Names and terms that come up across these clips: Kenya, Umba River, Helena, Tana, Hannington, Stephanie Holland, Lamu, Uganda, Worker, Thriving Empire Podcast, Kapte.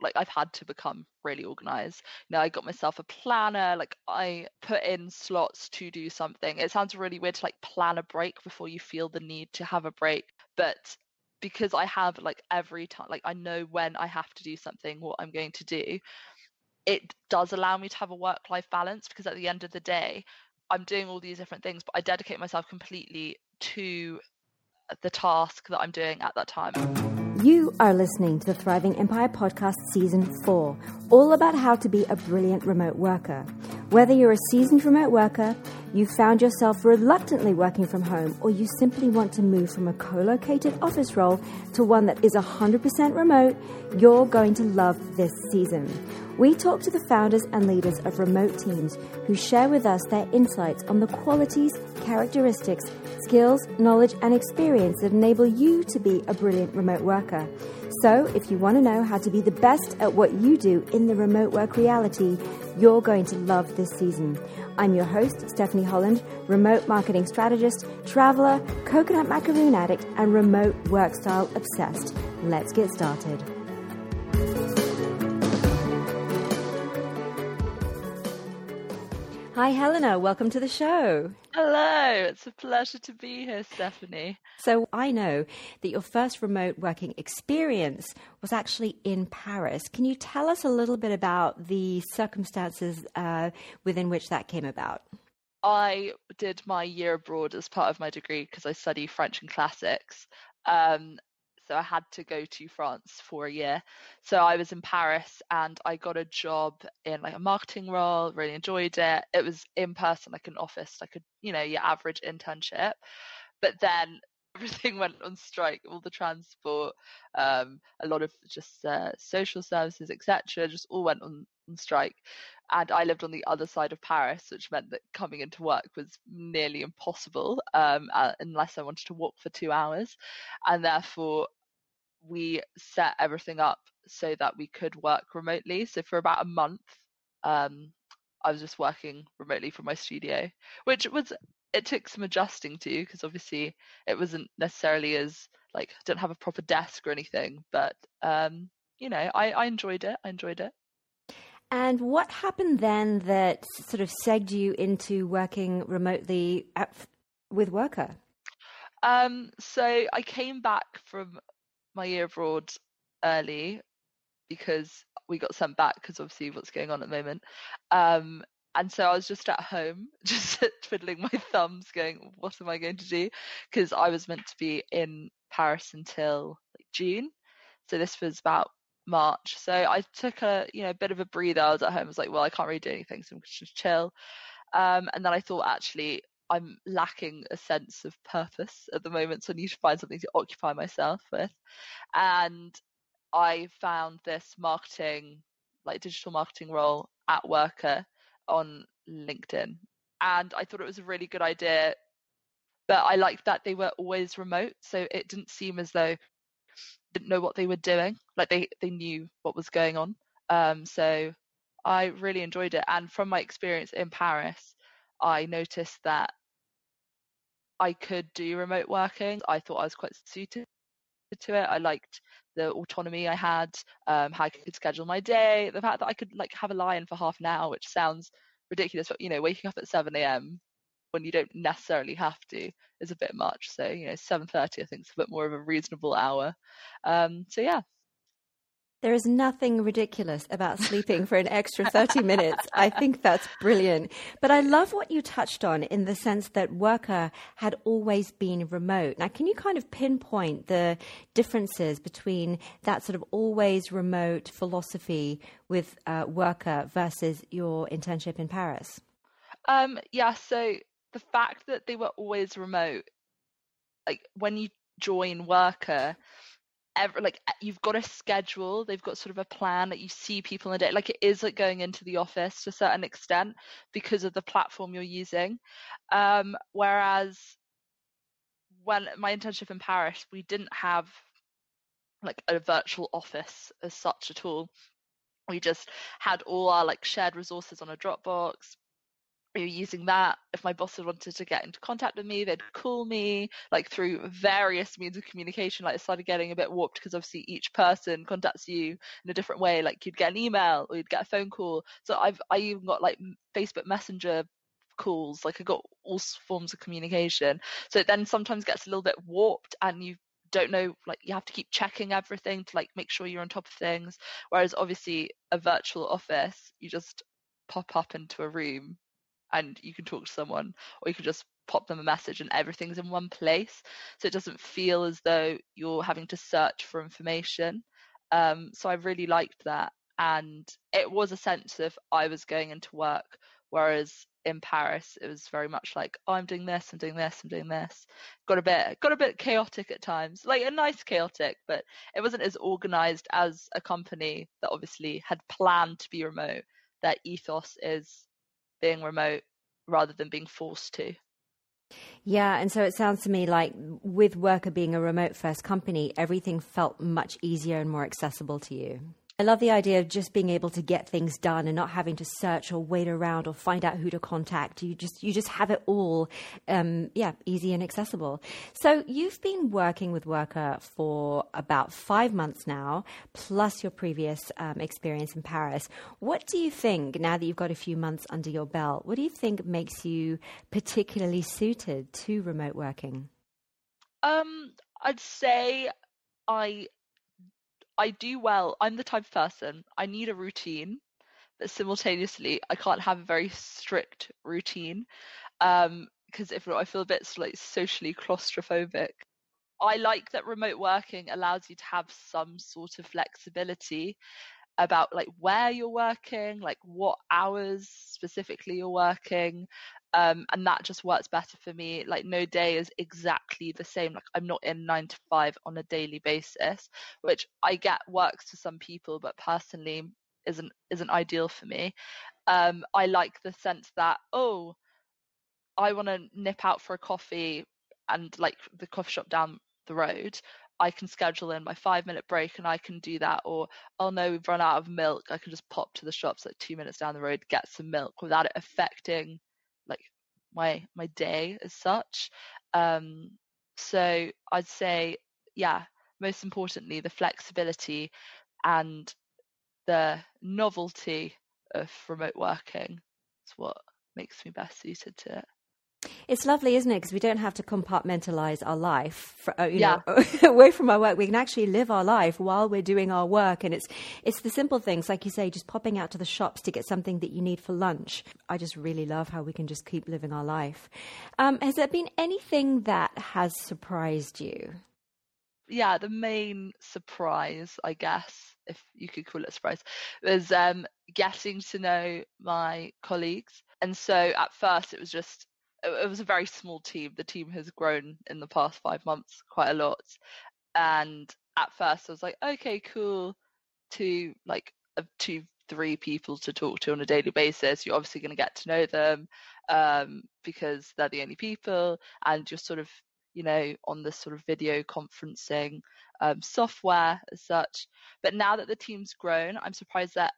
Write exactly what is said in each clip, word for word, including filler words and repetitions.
like I've had to become really organized. You know, I got myself a planner, like I put in slots to do something. It sounds really weird to like plan a break before you feel the need to have a break, but because I have like every time, like I know when I have to do something, what I'm going to do, it does allow me to have a work-life balance, because at the end of the day, I'm doing all these different things, but I dedicate myself completely to the task that I'm doing at that time. You are listening to the Thriving Empire Podcast Season four, all about how to be a brilliant remote worker. Whether you're a seasoned remote worker, you found yourself reluctantly working from home, or you simply want to move from a co-located office role to one that is one hundred percent remote, you're going to love this season. We talk to the founders and leaders of remote teams who share with us their insights on the qualities, characteristics, skills, knowledge, and experience that enable you to be a brilliant remote worker. So if you want to know how to be the best at what you do in the remote work reality, you're going to love this season. I'm your host, Stephanie Holland, remote marketing strategist, traveler, coconut macaroon addict, and remote work style obsessed. Let's get started. Hi, Helena. Welcome to the show. Hello. It's a pleasure to be here, Stephanie. So I know that your first remote working experience was actually in Paris. Can you tell us a little bit about the circumstances uh, within which that came about? I did my year abroad as part of my degree because I study French and classics. Um, so I had to go to France for a year. So I was in Paris and I got a job in like a marketing role, really enjoyed it. It was in person, like an office, like a, you know, your average internship. But then everything went on strike, all the transport, um, a lot of just uh, social services, et cetera, just all went on, on strike. And I lived on the other side of Paris, which meant that coming into work was nearly impossible um, unless I wanted to walk for two hours. And therefore, we set everything up so that we could work remotely. So for about a month, um, I was just working remotely from my studio, which was, it took some adjusting to, because obviously it wasn't necessarily as like, I didn't have a proper desk or anything, but um, you know, I, I enjoyed it. I enjoyed it. And what happened then that sort of segged you into working remotely at, with Worker? Um, so I came back from my year abroad early because we got sent back because obviously what's going on at the moment, um and so I was just at home just twiddling my thumbs going, what am I going to do, because I was meant to be in Paris until like June, so this was about March. So I took a you know bit of a breather. I was at home. I was like, well, I can't really do anything, so I'm just chill, um and then I thought, actually, I'm lacking a sense of purpose at the moment, so I need to find something to occupy myself with. And I found this marketing, like digital marketing role at Worker on LinkedIn. And I thought it was a really good idea, but I liked that they were always remote. So it didn't seem as though they didn't know what they were doing. Like they, they knew what was going on. Um, so I really enjoyed it. And from my experience in Paris, I noticed that I could do remote working. I thought I was quite suited to it. I liked the autonomy I had, um, how I could schedule my day, the fact that I could like have a lie-in for half an hour, which sounds ridiculous, but you know, waking up at seven a.m. when you don't necessarily have to is a bit much. So, you know, seven thirty I think is a bit more of a reasonable hour. Um, so yeah. There is nothing ridiculous about sleeping for an extra thirty minutes. I think that's brilliant. But I love what you touched on in the sense that Worker had always been remote. Now, can you kind of pinpoint the differences between that sort of always remote philosophy with uh, Worker versus your internship in Paris? Um, yeah, so the fact that they were always remote, like when you join Worker, Every, like you've got a schedule, they've got sort of a plan that like you see people in the day, like it is like going into the office to a certain extent because of the platform you're using. Um, whereas when my internship in Paris, we didn't have like a virtual office as such at all. We just had all our like shared resources on a Dropbox. maybe using that, if my boss had wanted to get into contact with me, they'd call me, like, through various means of communication. Like, it started getting a bit warped because obviously each person contacts you in a different way. Like, you'd get an email or you'd get a phone call. So I've I even got like Facebook Messenger calls. Like, I got all forms of communication. So it then sometimes gets a little bit warped, and you don't know, like, you have to keep checking everything to like make sure you're on top of things. Whereas obviously a virtual office, you just pop up into a room and you can talk to someone, or you can just pop them a message and everything's in one place. So it doesn't feel as though you're having to search for information. Um, so I really liked that. And it was a sense of I was going into work, whereas in Paris, it was very much like, oh, I'm doing this, I'm doing this, I'm doing this. Got a bit, got a bit chaotic at times, like a nice chaotic, but it wasn't as organised as a company that obviously had planned to be remote. Their ethos is being remote rather than being forced to. Yeah. And so it sounds to me like with Worker being a remote first company, everything felt much easier and more accessible to you. I love the idea of just being able to get things done and not having to search or wait around or find out who to contact. You just you just have it all, um, yeah, easy and accessible. So you've been working with Worker for about five months now, plus your previous um, experience in Paris. What do you think, now that you've got a few months under your belt, what do you think makes you particularly suited to remote working? Um, I'd say I... I do well. I'm the type of person, I need a routine, but simultaneously I can't have a very strict routine um, because if not, I feel a bit like socially claustrophobic. I like that remote working allows you to have some sort of flexibility about like where you're working, like what hours specifically you're working. Um, and that just works better for me. Like, no day is exactly the same. Like, I'm not in nine to five on a daily basis, which I get works for some people, but personally isn't isn't ideal for me. Um, I like the sense that, oh, I want to nip out for a coffee, and like the coffee shop down the road, I can schedule in my five minute break and I can do that. Or, oh no, we've run out of milk, I can just pop to the shops like two minutes down the road, get some milk without it affecting like my my day as such. Um, so I'd say, yeah, most importantly, the flexibility and the novelty of remote working is what makes me best suited to it. It's lovely, isn't it? Because we don't have to compartmentalize our life, for, you yeah. know, away from our work. We can actually live our life while we're doing our work. And it's it's the simple things, like you say, just popping out to the shops to get something that you need for lunch. I just really love how we can just keep living our life. Um, has there been anything that has surprised you? Yeah, the main surprise, I guess, if you could call it a surprise, was um, getting to know my colleagues. And so at first it was just, it was a very small team. The team has grown in the past five months quite a lot. And at first I was like, okay, cool. Two, like two, three people to talk to on a daily basis. You're obviously going to get to know them um, because they're the only people. And you're sort of, you know, on this sort of video conferencing um, software as such. But now that the team's grown, I'm surprised that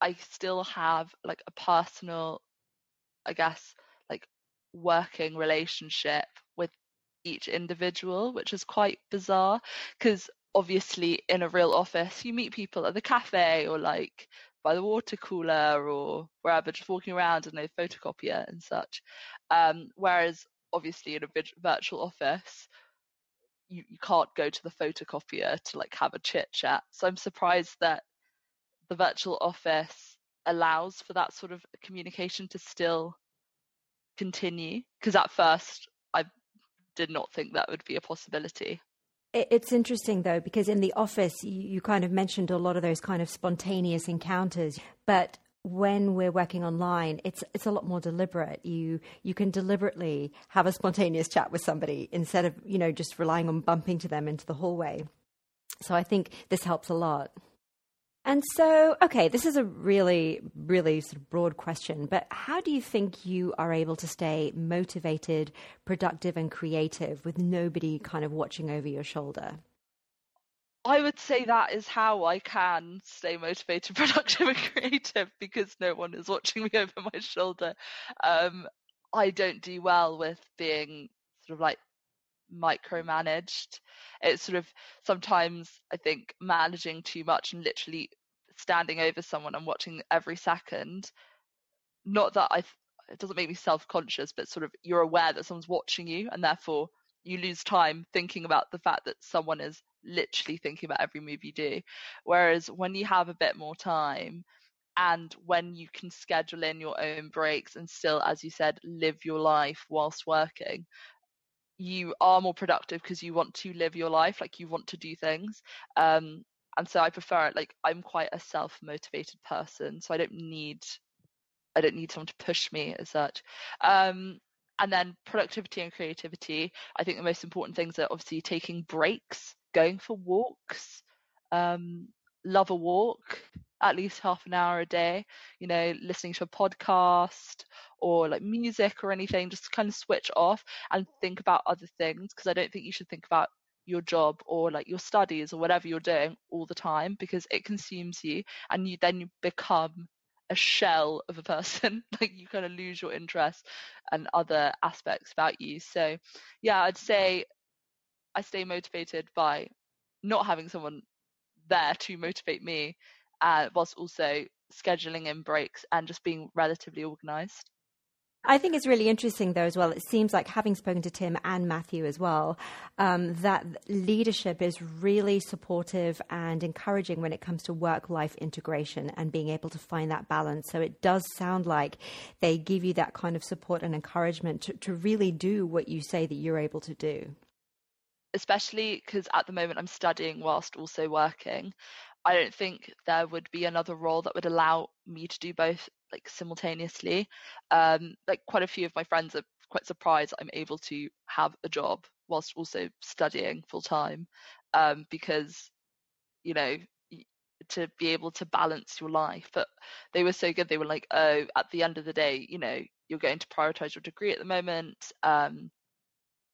I still have like a personal, I guess, working relationship with each individual, which is quite bizarre because obviously in a real office you meet people at the cafe or like by the water cooler or wherever, just walking around and a photocopier and such, um whereas obviously in a virtual office you, you can't go to the photocopier to like have a chit chat. So I'm surprised that the virtual office allows for that sort of communication to still continue, because at first I did not think that would be a possibility. It's interesting though, because in the office you kind of mentioned a lot of those kind of spontaneous encounters, but when we're working online, it's it's a lot more deliberate. You you can deliberately have a spontaneous chat with somebody instead of, you know, just relying on bumping to them into the hallway. So I think this helps a lot. And so, okay, this is a really, really sort of broad question, but how do you think you are able to stay motivated, productive, and creative with nobody kind of watching over your shoulder? I would say that is how I can stay motivated, productive and creative, because no one is watching me over my shoulder. Um, I don't do well with being sort of like micromanaged. It's sort of sometimes I think managing too much and literally standing over someone and watching every second. Not that I, it doesn't make me self-conscious, but sort of you're aware that someone's watching you and therefore you lose time thinking about the fact that someone is literally thinking about every move you do. Whereas when you have a bit more time and when you can schedule in your own breaks and still, as you said, live your life whilst working, you are more productive because you want to live your life, like you want to do things. Um, and so I prefer it. Like I'm quite a self-motivated person, so I don't need, I don't need someone to push me as such. Um, and then productivity and creativity. I think the most important things are obviously taking breaks, going for walks, um, love a walk, at least half an hour a day, you know, listening to a podcast or like music or anything, just kind of switch off and think about other things. Because I don't think you should think about your job or like your studies or whatever you're doing all the time, because it consumes you and you then you become a shell of a person. Like you kind of lose your interest and other aspects about you. So yeah, I'd say I stay motivated by not having someone there to motivate me, uh, whilst also scheduling in breaks and just being relatively organised. I think it's really interesting though as well, it seems like, having spoken to Tim and Matthew as well, um, that leadership is really supportive and encouraging when it comes to work-life integration and being able to find that balance. So it does sound like they give you that kind of support and encouragement to, to really do what you say that you're able to do. Especially because at the moment I'm studying whilst also working. I don't think there would be another role that would allow me to do both like simultaneously. Um, like quite a few of my friends are quite surprised I'm able to have a job whilst also studying full time, um, because, you know, to be able to balance your life. But they were so good. They were like, oh, at the end of the day, you know, you're going to prioritise your degree at the moment. Um,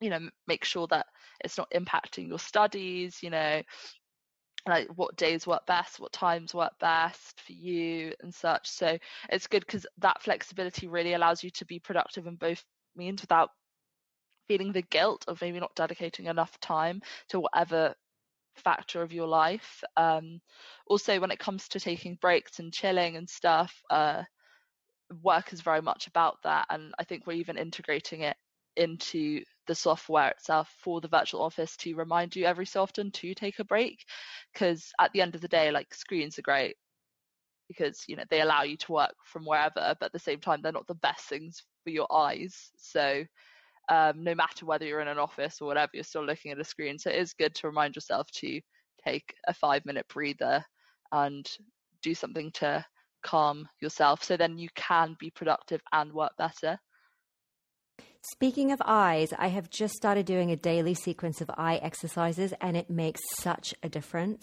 you know, make sure that it's not impacting your studies, you know, like what days work best, what times work best for you and such. So it's good because that flexibility really allows you to be productive in both means without feeling the guilt of maybe not dedicating enough time to whatever factor of your life. Um, also, when it comes to taking breaks and chilling and stuff, uh, work is very much about that. And I think we're even integrating it into the software itself for the virtual office to remind you every so often to take a break, because at the end of the day, like, screens are great because, you know, they allow you to work from wherever, but at the same time they're not the best things for your eyes. So um, no matter whether you're in an office or whatever, you're still looking at a screen, so it is good to remind yourself to take a five minute breather and do something to calm yourself, so then you can be productive and work better. Speaking of eyes, I have just started doing a daily sequence of eye exercises and it makes such a difference.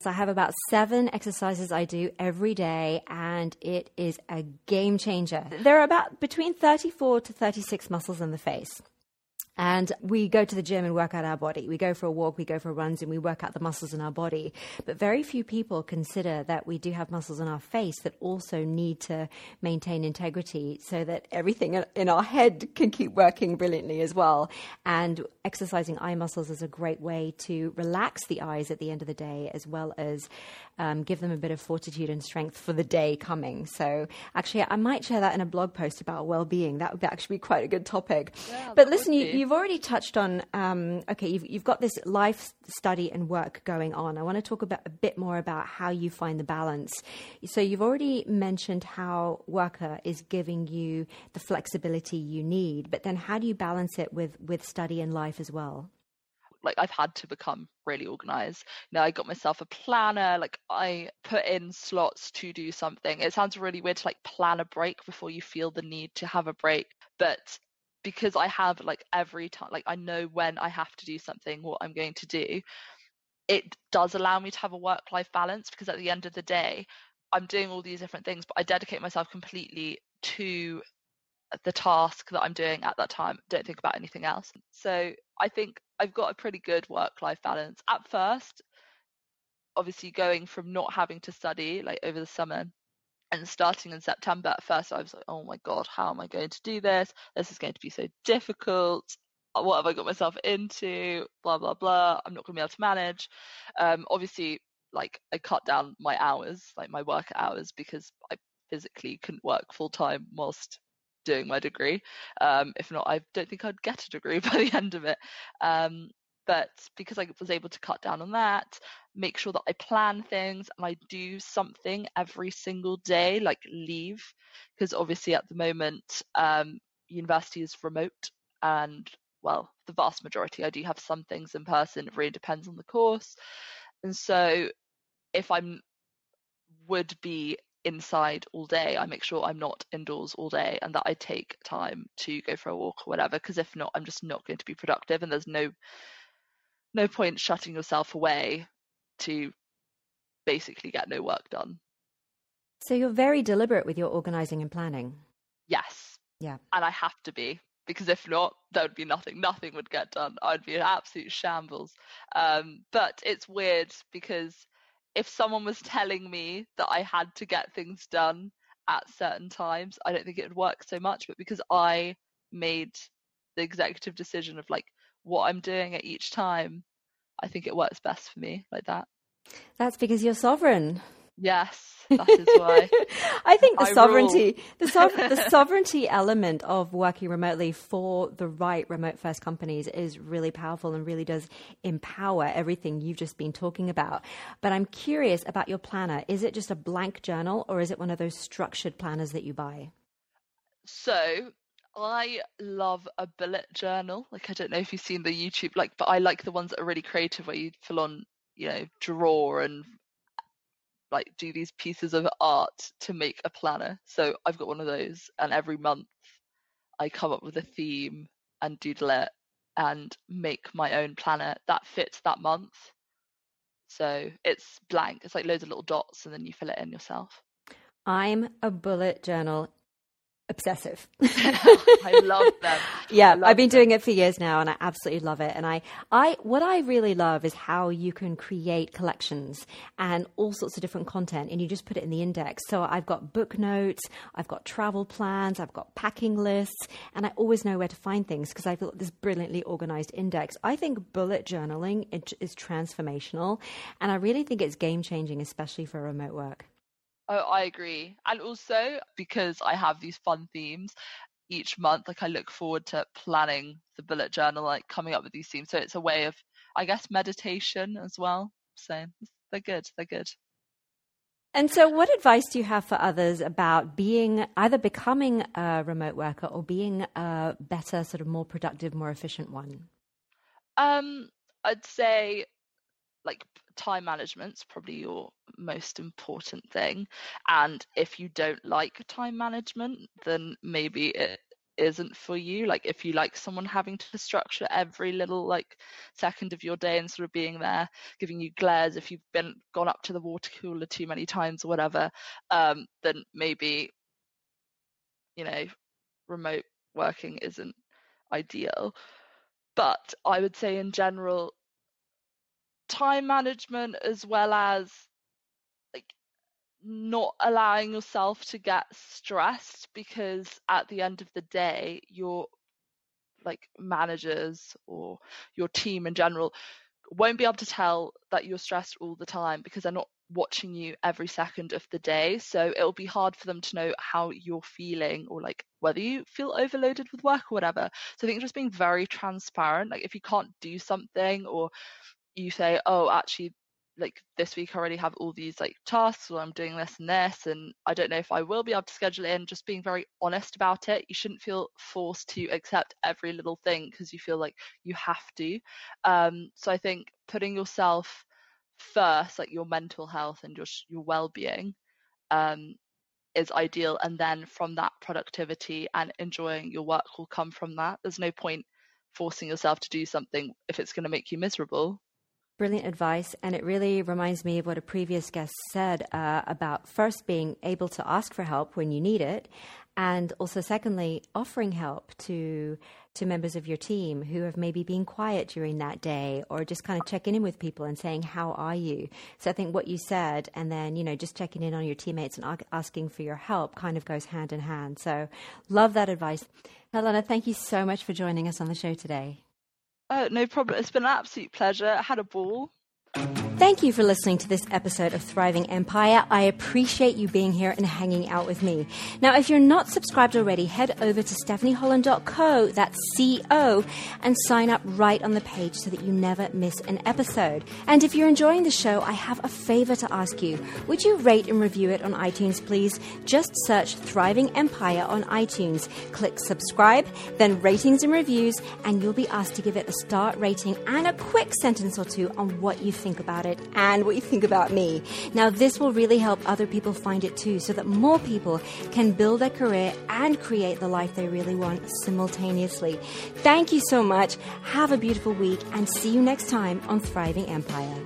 So I have about seven exercises I do every day and it is a game changer. There are about between thirty-four to thirty-six muscles in the face. And we go to the gym and work out our body. We go for a walk, we go for runs, and we work out the muscles in our body. But very few people consider that we do have muscles in our face that also need to maintain integrity so that everything in our head can keep working brilliantly as well. And exercising eye muscles is a great way to relax the eyes at the end of the day, as well as um, give them a bit of fortitude and strength for the day coming. So actually, I might share that in a blog post about well-being. That would actually be quite a good topic. Yeah, but listen, you, you've You've already touched on, um, okay, you've, you've got this life study and work going on. I want to talk about a bit more about how you find the balance. So you've already mentioned how Worker is giving you the flexibility you need, but then how do you balance it with, with study and life as well? Like, I've had to become really organised. You know, I got myself a planner, like I put in slots to do something. It sounds really weird to like plan a break before you feel the need to have a break, but because I have like every time, like I know when I have to do something, what I'm going to do, it does allow me to have a work-life balance, because at the end of the day, I'm doing all these different things, but I dedicate myself completely to the task that I'm doing at that time. Don't think about anything else. So I think I've got a pretty good work-life balance. At first, obviously going from not having to study like over the summer and starting in September, at first I was like, oh my God, how am I going to do this? This is going to be so difficult. What have I got myself into? Blah, blah, blah. I'm not going to be able to manage. Um, obviously, like I cut down my hours, like my work hours, because I physically couldn't work full time whilst doing my degree. Um, if not, I don't think I'd get a degree by the end of it. Um, but because I was able to cut down on that, make sure that I plan things and I do something every single day, like leave, because obviously at the moment, um, university is remote and, well, the vast majority, I do have some things in person. It really depends on the course. And so if I'm would be inside all day, I make sure I'm not indoors all day and that I take time to go for a walk or whatever, because if not, I'm just not going to be productive, and there's no no point shutting yourself away to basically get no work done. So you're very deliberate with your organising and planning. Yes. Yeah. And I have to be, because if not, there would be nothing. Nothing would get done. I'd be in absolute shambles. Um, but it's weird, because if someone was telling me that I had to get things done at certain times, I don't think it would work so much. But because I made the executive decision of like what I'm doing at each time, I think it works best for me like that. That's because you're sovereign. Yes, that is why. I think the I sovereignty, the, so- the sovereignty element of working remotely for the right remote first companies is really powerful and really does empower everything you've just been talking about. But I'm curious about your planner. Is it just a blank journal, or is it one of those structured planners that you buy? So I love a bullet journal. Like, I don't know if you've seen the YouTube, like, but I like the ones that are really creative, where you full on, you know, draw and like do these pieces of art to make a planner. So I've got one of those, and every month I come up with a theme and doodle it and make my own planner that fits that month. So it's blank. It's like loads of little dots, and then you fill it in yourself. I'm a bullet journal obsessive. I love them. Yeah, love I've been them. doing it for years now, and I absolutely love it. And I, I, what I really love is how you can create collections and all sorts of different content, and you just put it in the index. So I've got book notes, I've got travel plans, I've got packing lists, and I always know where to find things because I've got this brilliantly organized index. I think bullet journaling is transformational, and I really think it's game changing, especially for remote work. Oh, I agree. And also because I have these fun themes each month, like I look forward to planning the bullet journal, like coming up with these themes. So it's a way of, I guess, meditation as well. So they're good. They're good. And so what advice do you have for others about being either becoming a remote worker or being a better, sort of more productive, more efficient one? Um, I'd say like time management's probably your most important thing, and if you don't like time management, then maybe it isn't for you. Like if you like someone having to structure every little like second of your day and sort of being there giving you glares if you've been gone up to the water cooler too many times or whatever, um then maybe, you know, remote working isn't ideal. But I would say in general, time management, as well as like not allowing yourself to get stressed, because at the end of the day, your like managers or your team in general won't be able to tell that you're stressed all the time because they're not watching you every second of the day. So it'll be hard for them to know how you're feeling or like whether you feel overloaded with work or whatever. So I think just being very transparent, like if you can't do something, or you say, oh, actually, like this week I already have all these like tasks, or I'm doing this and this, and I don't know if I will be able to schedule it in. Just being very honest about it. You shouldn't feel forced to accept every little thing because you feel like you have to. Um, so I think putting yourself first, like your mental health and your your well-being, um, is ideal. And then from that, productivity and enjoying your work will come from that. There's no point forcing yourself to do something if it's going to make you miserable. brilliant advice, and it really reminds me of what a previous guest said uh, about first being able to ask for help when you need it, and also secondly, offering help to to members of your team who have maybe been quiet during that day, or just kind of checking in with people and saying, how are you? So I think what you said, and then, you know, just checking in on your teammates and asking for your help kind of goes hand in hand. So love that advice. Helena, thank you so much for joining us on the show today. Oh, no problem. It's been an absolute pleasure. I had a ball. Thank you for listening to this episode of Thriving Empire. I appreciate you being here and hanging out with me. Now, if you're not subscribed already, head over to stephanie holland dot co, that's C O, and sign up right on the page so that you never miss an episode. And if you're enjoying the show, I have a favor to ask you. Would you rate and review it on iTunes, please? Just search Thriving Empire on iTunes. Click subscribe, then ratings and reviews, and you'll be asked to give it a star rating and a quick sentence or two on what you think about it and what you think about me. Now, this will really help other people find it too, so that more people can build their career and create the life they really want simultaneously. Thank you so much. Have a beautiful week, and see you next time on Thriving Empire.